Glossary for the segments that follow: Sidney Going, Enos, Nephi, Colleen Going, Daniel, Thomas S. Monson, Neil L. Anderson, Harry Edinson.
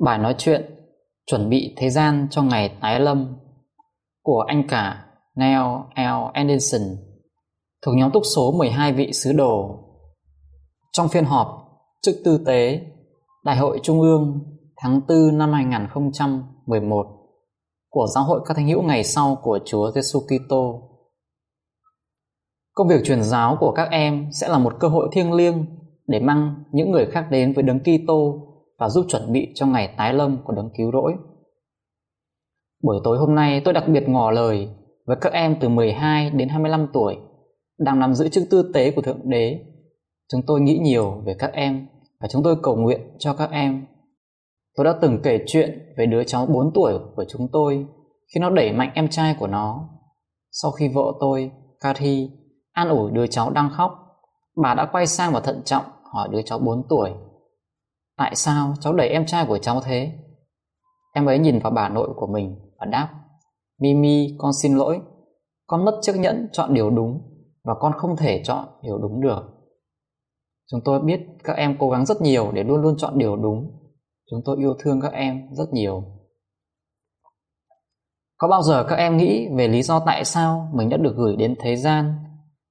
Bài nói chuyện chuẩn bị thế gian cho ngày tái lâm của anh cả Neil L. Anderson thuộc nhóm túc số 12 vị sứ đồ. Trong phiên họp chức tư tế Đại hội Trung ương tháng 4 năm 2011 của Giáo hội các Thánh hữu Ngày Sau của Chúa Giêsu Kitô. Công việc truyền giáo của các em sẽ là một cơ hội thiêng liêng để mang những người khác đến với Đấng Kitô và giúp chuẩn bị cho ngày tái lâm của Đấng Cứu Rỗi. Buổi tối hôm nay tôi đặc biệt ngỏ lời với các em từ 12 đến 25 tuổi đang nắm giữ chức tư tế của Thượng Đế. Chúng tôi nghĩ nhiều về các em và chúng tôi cầu nguyện cho các em. Tôi đã từng kể chuyện về đứa cháu 4 tuổi của chúng tôi khi nó đẩy mạnh em trai của nó. Sau khi vợ tôi, Cathy, an ủi đứa cháu đang khóc, bà đã quay sang và thận trọng hỏi đứa cháu 4 tuổi: "Tại sao cháu đẩy em trai của cháu thế?" Em ấy nhìn vào bà nội của mình và đáp: "Mimi, con xin lỗi. Con mất chiếc nhẫn chọn điều đúng và con không thể chọn điều đúng được." Chúng tôi biết các em cố gắng rất nhiều để luôn luôn chọn điều đúng. Chúng tôi yêu thương các em rất nhiều. Có bao giờ các em nghĩ về lý do tại sao mình đã được gửi đến thế gian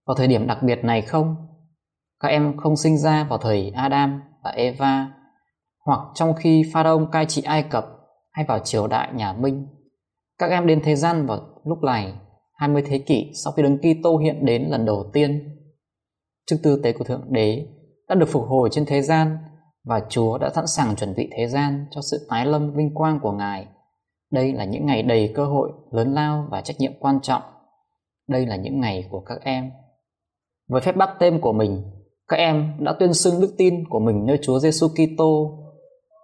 vào thời điểm đặc biệt này không? Các em không sinh ra vào thời Adam và Eva, hoặc trong khi Pharaoh cai trị Ai Cập, hay vào triều đại nhà Minh. Các em đến thế gian vào lúc này, 20 thế kỷ sau khi Đấng Kitô hiện đến lần đầu tiên. Chức tư tế của Thượng Đế đã được phục hồi trên thế gian, và Chúa đã sẵn sàng chuẩn bị thế gian cho sự tái lâm vinh quang của Ngài. Đây là những ngày đầy cơ hội lớn lao và trách nhiệm quan trọng. Đây là những ngày của các em. Với phép báp têm của mình, các em đã tuyên xưng đức tin của mình nơi Chúa Giêsu Kitô.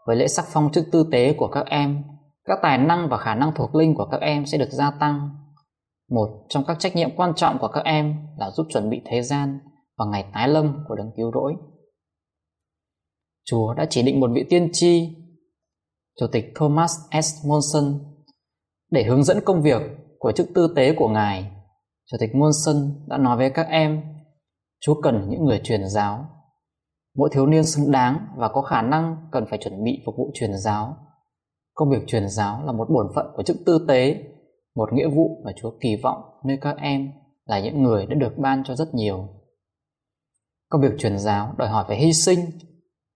Với lễ sắc phong chức tư tế của các em, các tài năng và khả năng thuộc linh của các em sẽ được gia tăng. Một trong các trách nhiệm quan trọng của các em là giúp chuẩn bị thế gian và ngày tái lâm của Đấng Cứu Rỗi. Chúa đã chỉ định một vị tiên tri, Chủ tịch Thomas S. Monson, để hướng dẫn công việc của chức tư tế của Ngài. Chủ tịch Monson đã nói với các em: Chúa cần những người truyền giáo. Mỗi thiếu niên xứng đáng và có khả năng cần phải chuẩn bị phục vụ truyền giáo. Công việc truyền giáo là một bổn phận của chức tư tế, một nghĩa vụ mà Chúa kỳ vọng nơi các em là những người đã được ban cho rất nhiều. Công việc truyền giáo đòi hỏi phải hy sinh.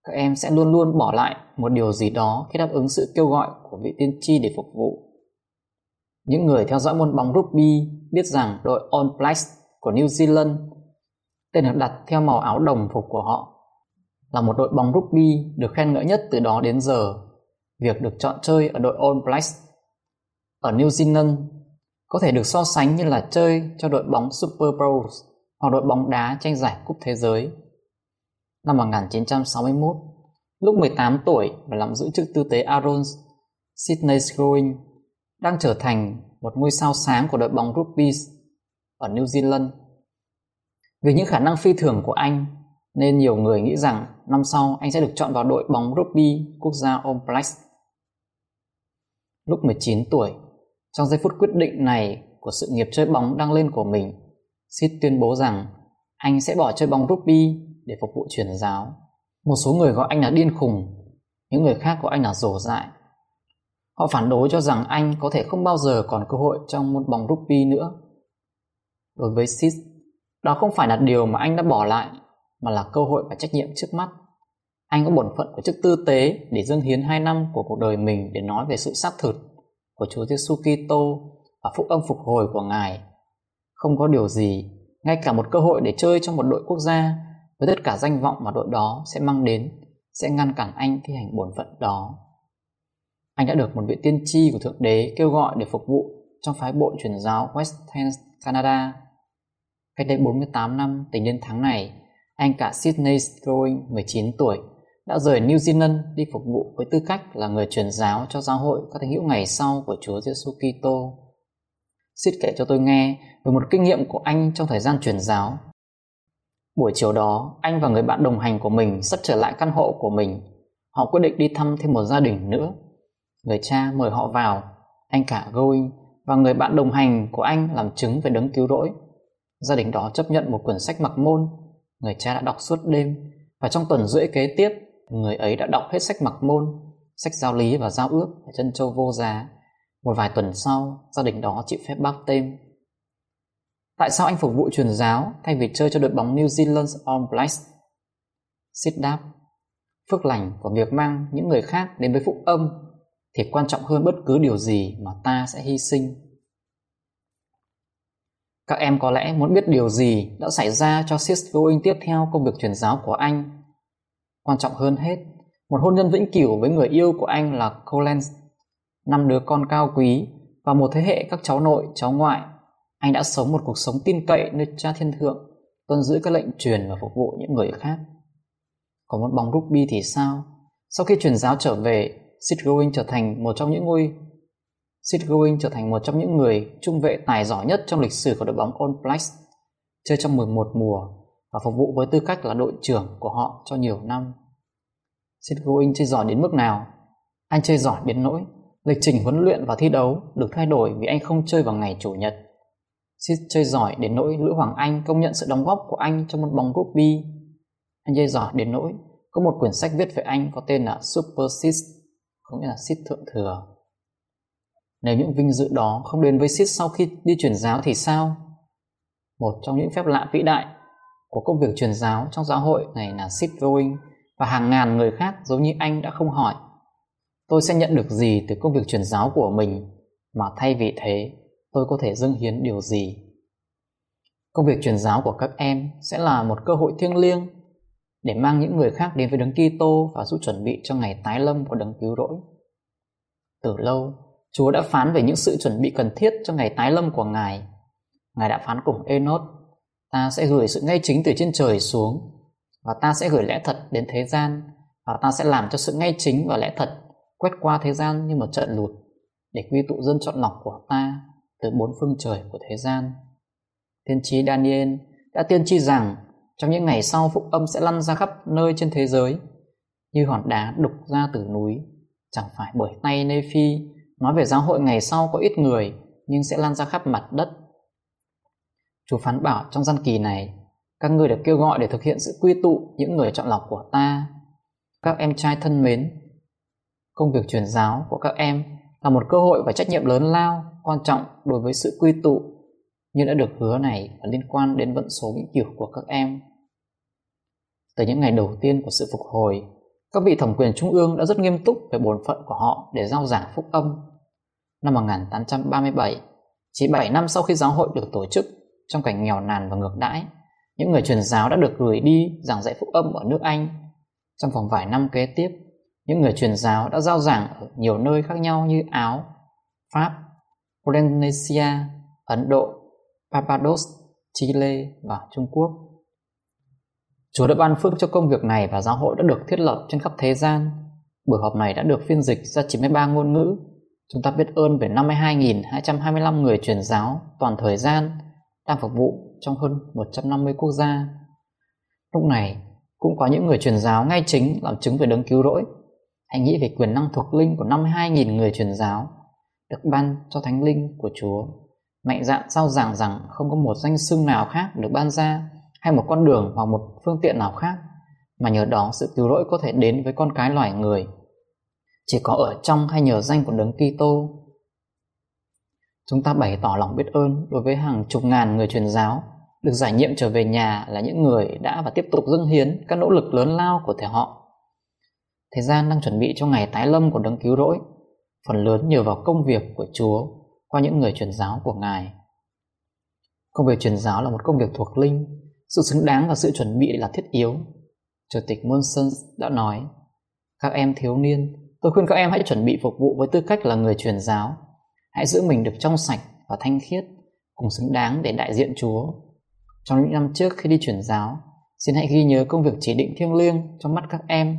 Các em sẽ luôn luôn bỏ lại một điều gì đó khi đáp ứng sự kêu gọi của vị tiên tri để phục vụ. Những người theo dõi môn bóng rugby biết rằng đội All Blacks của New Zealand, tên được đặt theo màu áo đồng phục của họ, là một đội bóng rugby được khen ngợi nhất từ đó đến giờ. Việc được chọn chơi ở đội All Blacks ở New Zealand có thể được so sánh như là chơi cho đội bóng Super Bowl hoặc đội bóng đá tranh giải cúp thế giới. Năm 1961, lúc 18 tuổi và nắm giữ chức tư tế Arons, Sidney Going đang trở thành một ngôi sao sáng của đội bóng rugby ở New Zealand. Vì những khả năng phi thường của anh, nên nhiều người nghĩ rằng năm sau anh sẽ được chọn vào đội bóng rugby quốc gia All Blacks. Lúc 19 tuổi, trong giây phút quyết định này của sự nghiệp chơi bóng đang lên của mình, Sid tuyên bố rằng anh sẽ bỏ chơi bóng rugby để phục vụ truyền giáo. Một số người gọi anh là điên khùng, những người khác gọi anh là rồ dại. Họ phản đối cho rằng anh có thể không bao giờ còn cơ hội trong môn bóng rugby nữa. Đối với Sid, đó không phải là điều mà anh đã bỏ lại, mà là cơ hội và trách nhiệm trước mắt. Anh có bổn phận của chức tư tế để dâng hiến 2 năm của cuộc đời mình để nói về sự xác thực của Chúa Giêsu Kitô và phúc âm phục hồi của Ngài. Không có điều gì, ngay cả một cơ hội để chơi trong một đội quốc gia với tất cả danh vọng mà đội đó sẽ mang đến, sẽ ngăn cản anh thi hành bổn phận đó. Anh đã được một vị tiên tri của Thượng Đế kêu gọi để phục vụ trong phái bộ truyền giáo Western Canada. Cách đây 48 năm, tính đến tháng này, Anh cả Sidney Going, 19 tuổi, đã rời New Zealand đi phục vụ với tư cách là người truyền giáo cho giáo hội các thánh hữu ngày sau của Chúa Giêsu Kitô. Sid kể cho tôi nghe về một kinh nghiệm của anh trong thời gian truyền giáo. Buổi chiều đó, anh và người bạn đồng hành của mình sắp trở lại căn hộ của mình. Họ quyết định đi thăm thêm một gia đình nữa. Người cha mời họ vào. Anh cả Going và người bạn đồng hành của anh làm chứng về đấng cứu rỗi. Gia đình đó chấp nhận một quyển sách mặc môn. Người cha đã đọc suốt đêm, và trong tuần rưỡi kế tiếp, người ấy đã đọc hết sách mặc môn, sách giáo lý và giao ước ở chân châu vô giá. Một vài tuần sau, gia đình đó chịu phép báp têm. Tại sao anh phục vụ truyền giáo thay vì chơi cho đội bóng New Zealand All Blacks? Sid đáp, phước lành của việc mang những người khác đến với phúc âm thì quan trọng hơn bất cứ điều gì mà ta sẽ hy sinh. Các em có lẽ muốn biết điều gì đã xảy ra cho Sid Going tiếp theo công việc truyền giáo của anh. Quan trọng hơn hết, một hôn nhân vĩnh cửu với người yêu của anh là Colleen, 5 đứa con cao quý và một thế hệ các cháu nội, cháu ngoại. Anh đã sống một cuộc sống tin cậy nơi Cha Thiên Thượng, tuân giữ các lệnh truyền và phục vụ những người khác. Còn một bóng rugby thì sao? Sau khi truyền giáo trở về, Sid Going trở thành một trong những người trung vệ tài giỏi nhất trong lịch sử của đội bóng All Blacks, chơi trong 11 mùa và phục vụ với tư cách là đội trưởng của họ cho nhiều năm. Sid Going chơi giỏi đến mức nào? Anh chơi giỏi đến nỗi lịch trình huấn luyện và thi đấu được thay đổi vì anh không chơi vào ngày Chủ nhật. Sid chơi giỏi đến nỗi Lữ Hoàng Anh công nhận sự đóng góp của anh trong môn bóng rugby. Anh chơi giỏi đến nỗi có một quyển sách viết về anh có tên là Super Sid, có nghĩa là Sid Thượng Thừa. Nếu những vinh dự đó không đến với Sid sau khi đi truyền giáo thì sao? Một trong những phép lạ vĩ đại của công việc truyền giáo trong giáo hội này là Sid Going và hàng ngàn người khác giống như anh đã không hỏi tôi sẽ nhận được gì từ công việc truyền giáo của mình, mà thay vì thế tôi có thể dâng hiến điều gì. Công việc truyền giáo của các em sẽ là một cơ hội thiêng liêng để mang những người khác đến với đấng Kitô và giúp chuẩn bị cho ngày tái lâm của đấng cứu rỗi. Từ lâu, Chúa đã phán về những sự chuẩn bị cần thiết cho ngày tái lâm của Ngài. Ngài đã phán cùng Enos, ta sẽ gửi sự ngay chính từ trên trời xuống, và ta sẽ gửi lẽ thật đến thế gian, và ta sẽ làm cho sự ngay chính và lẽ thật quét qua thế gian như một trận lụt, để quy tụ dân chọn lọc của ta từ 4 phương trời của thế gian. Tiên tri Daniel đã tiên tri rằng trong những ngày sau phúc âm sẽ lăn ra khắp nơi trên thế giới, như hòn đá đục ra từ núi. Chẳng phải bởi tay Nephi nói về giáo hội ngày sau có ít người, nhưng sẽ lan ra khắp mặt đất. Chúa phán bảo trong gian kỳ này, các ngươi được kêu gọi để thực hiện sự quy tụ những người chọn lọc của ta. Các em trai thân mến, công việc truyền giáo của các em là một cơ hội và trách nhiệm lớn lao, quan trọng đối với sự quy tụ như đã được hứa này và liên quan đến vận số vĩnh cửu của các em. Từ những ngày đầu tiên của sự phục hồi, các vị thẩm quyền trung ương đã rất nghiêm túc về bổn phận của họ để rao giảng phúc âm. Năm 1837, chỉ 7 năm sau khi giáo hội được tổ chức, trong cảnh nghèo nàn và ngược đãi, những người truyền giáo đã được gửi đi giảng dạy phúc âm ở nước Anh. Trong vòng vài năm kế tiếp, những người truyền giáo đã rao giảng ở nhiều nơi khác nhau như Áo, Pháp, Polynesia, Ấn Độ, Barbados, Chile và Trung Quốc. Chúa đã ban phước cho công việc này và giáo hội đã được thiết lập trên khắp thế gian. Buổi họp này đã được phiên dịch ra 93 ngôn ngữ. Chúng ta biết ơn về 52.225 người truyền giáo toàn thời gian đang phục vụ trong hơn 150 quốc gia. Lúc này, cũng có những người truyền giáo ngay chính làm chứng về đấng cứu rỗi. Hãy nghĩ về quyền năng thuộc linh của 52.000 người truyền giáo được ban cho thánh linh của Chúa, mạnh dạn rao giảng rằng không có một danh xưng nào khác được ban ra hay một con đường hoặc một phương tiện nào khác, mà nhờ đó sự cứu rỗi có thể đến với con cái loài người, chỉ có ở trong hay nhờ danh của đấng Kitô. Chúng ta bày tỏ lòng biết ơn đối với hàng chục ngàn người truyền giáo được giải nhiệm trở về nhà là những người đã và tiếp tục dâng hiến các nỗ lực lớn lao của thể họ. Thế gian đang chuẩn bị cho ngày tái lâm của đấng cứu rỗi, phần lớn nhờ vào công việc của Chúa qua những người truyền giáo của Ngài. Công việc truyền giáo là một công việc thuộc linh, sự xứng đáng và sự chuẩn bị là thiết yếu. Chủ tịch Monson đã nói, các em thiếu niên, tôi khuyên các em hãy chuẩn bị phục vụ với tư cách là người truyền giáo. Hãy giữ mình được trong sạch và thanh khiết, cùng xứng đáng để đại diện Chúa. Trong những năm trước khi đi truyền giáo, Xin hãy ghi nhớ công việc chỉ định thiêng liêng trong mắt các em.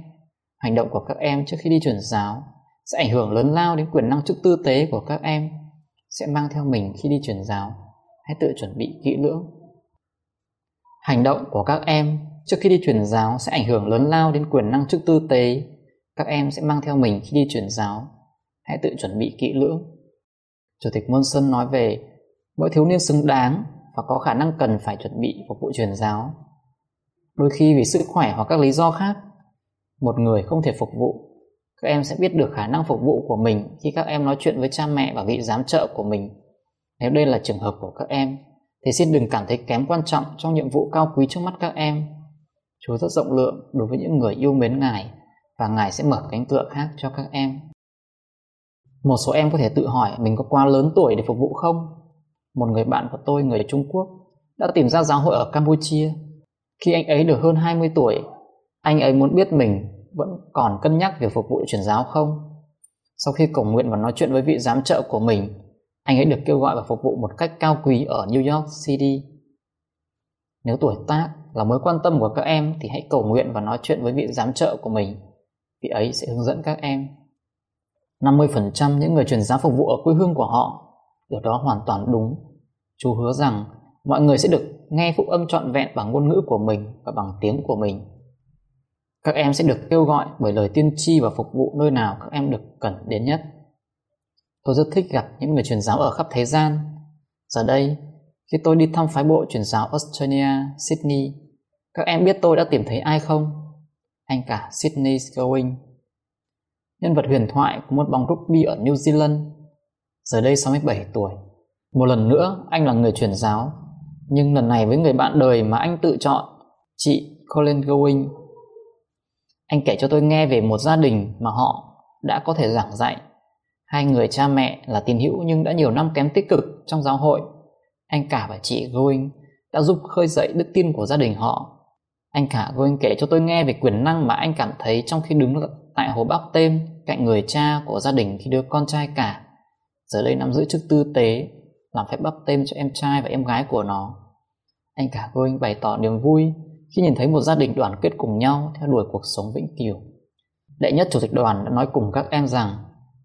Hành động của các em trước khi đi truyền giáo sẽ ảnh hưởng lớn lao đến quyền năng chức tư tế của các em sẽ mang theo mình khi đi truyền giáo. Hãy tự chuẩn bị kỹ lưỡng. Hành động của các em trước khi đi truyền giáo sẽ ảnh hưởng lớn lao đến quyền năng chức tư tế các em sẽ mang theo mình khi đi truyền giáo. Hãy tự chuẩn bị kỹ lưỡng. Chủ tịch Monson nói về mỗi thiếu niên xứng đáng và có khả năng cần phải chuẩn bị phục vụ truyền giáo. Đôi khi vì sức khỏe hoặc các lý do khác, một người không thể phục vụ. Các em sẽ biết được khả năng phục vụ của mình khi các em nói chuyện với cha mẹ và vị giám trợ của mình. Nếu đây là trường hợp của các em, thì xin đừng cảm thấy kém quan trọng trong nhiệm vụ cao quý trước mắt các em. Chúa rất rộng lượng đối với những người yêu mến Ngài và Ngài sẽ mở cánh cửa khác cho các em. Một số em có thể tự hỏi mình có quá lớn tuổi để phục vụ không? Một người bạn của tôi, người Trung Quốc, đã tìm ra giáo hội ở Campuchia. Khi anh ấy được hơn 20 tuổi, anh ấy muốn biết mình vẫn còn cân nhắc việc phục vụ truyền giáo không. Sau khi cầu nguyện và nói chuyện với vị giám trợ của mình, anh ấy được kêu gọi và phục vụ một cách cao quý ở New York City. Nếu tuổi tác là mối quan tâm của các em thì hãy cầu nguyện và nói chuyện với vị giám trợ của mình. Vị ấy sẽ hướng dẫn các em. 50% những người truyền giáo phục vụ ở quê hương của họ. Điều đó hoàn toàn đúng. Chúa hứa rằng mọi người sẽ được nghe phúc âm trọn vẹn bằng ngôn ngữ của mình và bằng tiếng của mình. Các em sẽ được kêu gọi bởi lời tiên tri và phục vụ nơi nào các em được cần đến nhất. Tôi rất thích gặp những người truyền giáo ở khắp thế gian. Giờ đây, khi tôi đi thăm phái bộ truyền giáo Australia, Sydney, các em biết tôi đã tìm thấy ai không? Anh cả Sidney Going, nhân vật huyền thoại của một bóng rugby ở New Zealand. Giờ đây 67 tuổi. Một lần nữa, anh là người truyền giáo. Nhưng lần này với người bạn đời mà anh tự chọn, chị Colleen Going. Anh kể cho tôi nghe về một gia đình mà họ đã có thể giảng dạy. Hai người cha mẹ là tín hữu nhưng đã nhiều năm kém tích cực trong giáo hội. Anh cả và chị Going đã giúp khơi dậy đức tin của gia đình họ. Anh cả Going kể cho tôi nghe về quyền năng mà anh cảm thấy trong khi đứng tại hồ báp têm cạnh người cha của gia đình khi đưa con trai cả. Giờ đây nắm giữ chức tư tế, làm phép báp têm cho em trai và em gái của nó. Anh cả Going bày tỏ niềm vui khi nhìn thấy một gia đình đoàn kết cùng nhau theo đuổi cuộc sống vĩnh cửu. Đệ nhất chủ tịch đoàn đã nói cùng các em rằng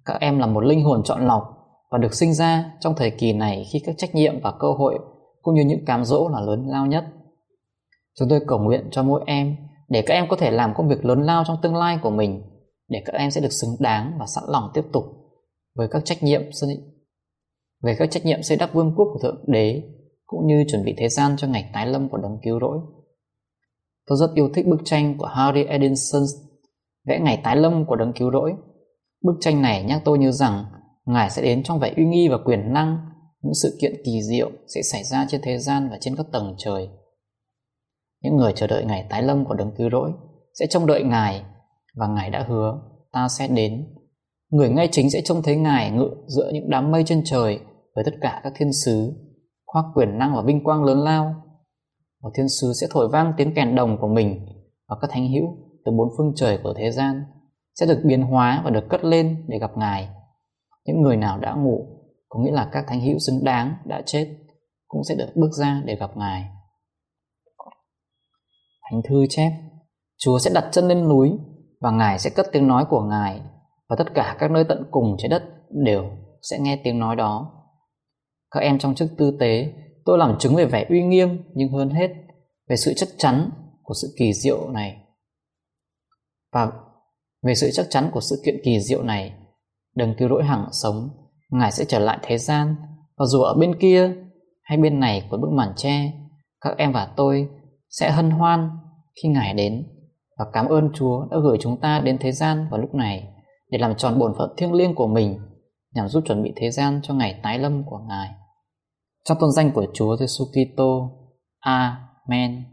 các em là một linh hồn chọn lọc và được sinh ra trong thời kỳ này khi các trách nhiệm và cơ hội cũng như những cám dỗ là lớn lao nhất. Chúng tôi cầu nguyện cho mỗi em để các em có thể làm công việc lớn lao trong tương lai của mình, để các em sẽ được xứng đáng và sẵn lòng tiếp tục về các trách nhiệm xây đắp vương quốc của Thượng Đế cũng như chuẩn bị thế gian cho ngày tái lâm của đấng cứu rỗi. Tôi rất yêu thích bức tranh của Harry Edinson vẽ ngày tái lâm của đấng cứu rỗi. Bức tranh này nhắc tôi nhớ rằng Ngài sẽ đến trong vẻ uy nghi và quyền năng. Những sự kiện kỳ diệu sẽ xảy ra trên thế gian và trên các tầng trời. Những người chờ đợi ngày tái lâm của đấng cứu rỗi sẽ trông đợi Ngài, và Ngài đã hứa ta sẽ đến. Người ngay chính sẽ trông thấy Ngài ngự giữa những đám mây trên trời với tất cả các thiên sứ, khoác quyền năng và vinh quang lớn lao. Và thiên sứ sẽ thổi vang tiếng kèn đồng của mình, và các thánh hữu từ bốn phương trời của thế gian sẽ được biến hóa và được cất lên để gặp Ngài. Những người nào đã ngủ, có nghĩa là các thánh hữu xứng đáng đã chết, cũng sẽ được bước ra để gặp Ngài. Thánh thư chép: Chúa sẽ đặt chân lên núi và Ngài sẽ cất tiếng nói của Ngài, và tất cả các nơi tận cùng trái đất đều sẽ nghe tiếng nói đó. Các em trong chức tư tế, tôi làm chứng về vẻ uy nghiêm, nhưng hơn hết về sự chắc chắn của sự kỳ diệu này. Và về sự chắc chắn của sự kiện kỳ diệu này, đấng cứu rỗi hằng sống, Ngài sẽ trở lại thế gian, và dù ở bên kia hay bên này của bức màn tre, các em và tôi sẽ hân hoan khi Ngài đến, và cảm ơn Chúa đã gửi chúng ta đến thế gian vào lúc này để làm tròn bổn phận thiêng liêng của mình nhằm giúp chuẩn bị thế gian cho ngày tái lâm của Ngài. Trong tôn danh của Chúa Giêsu Kitô. Amen.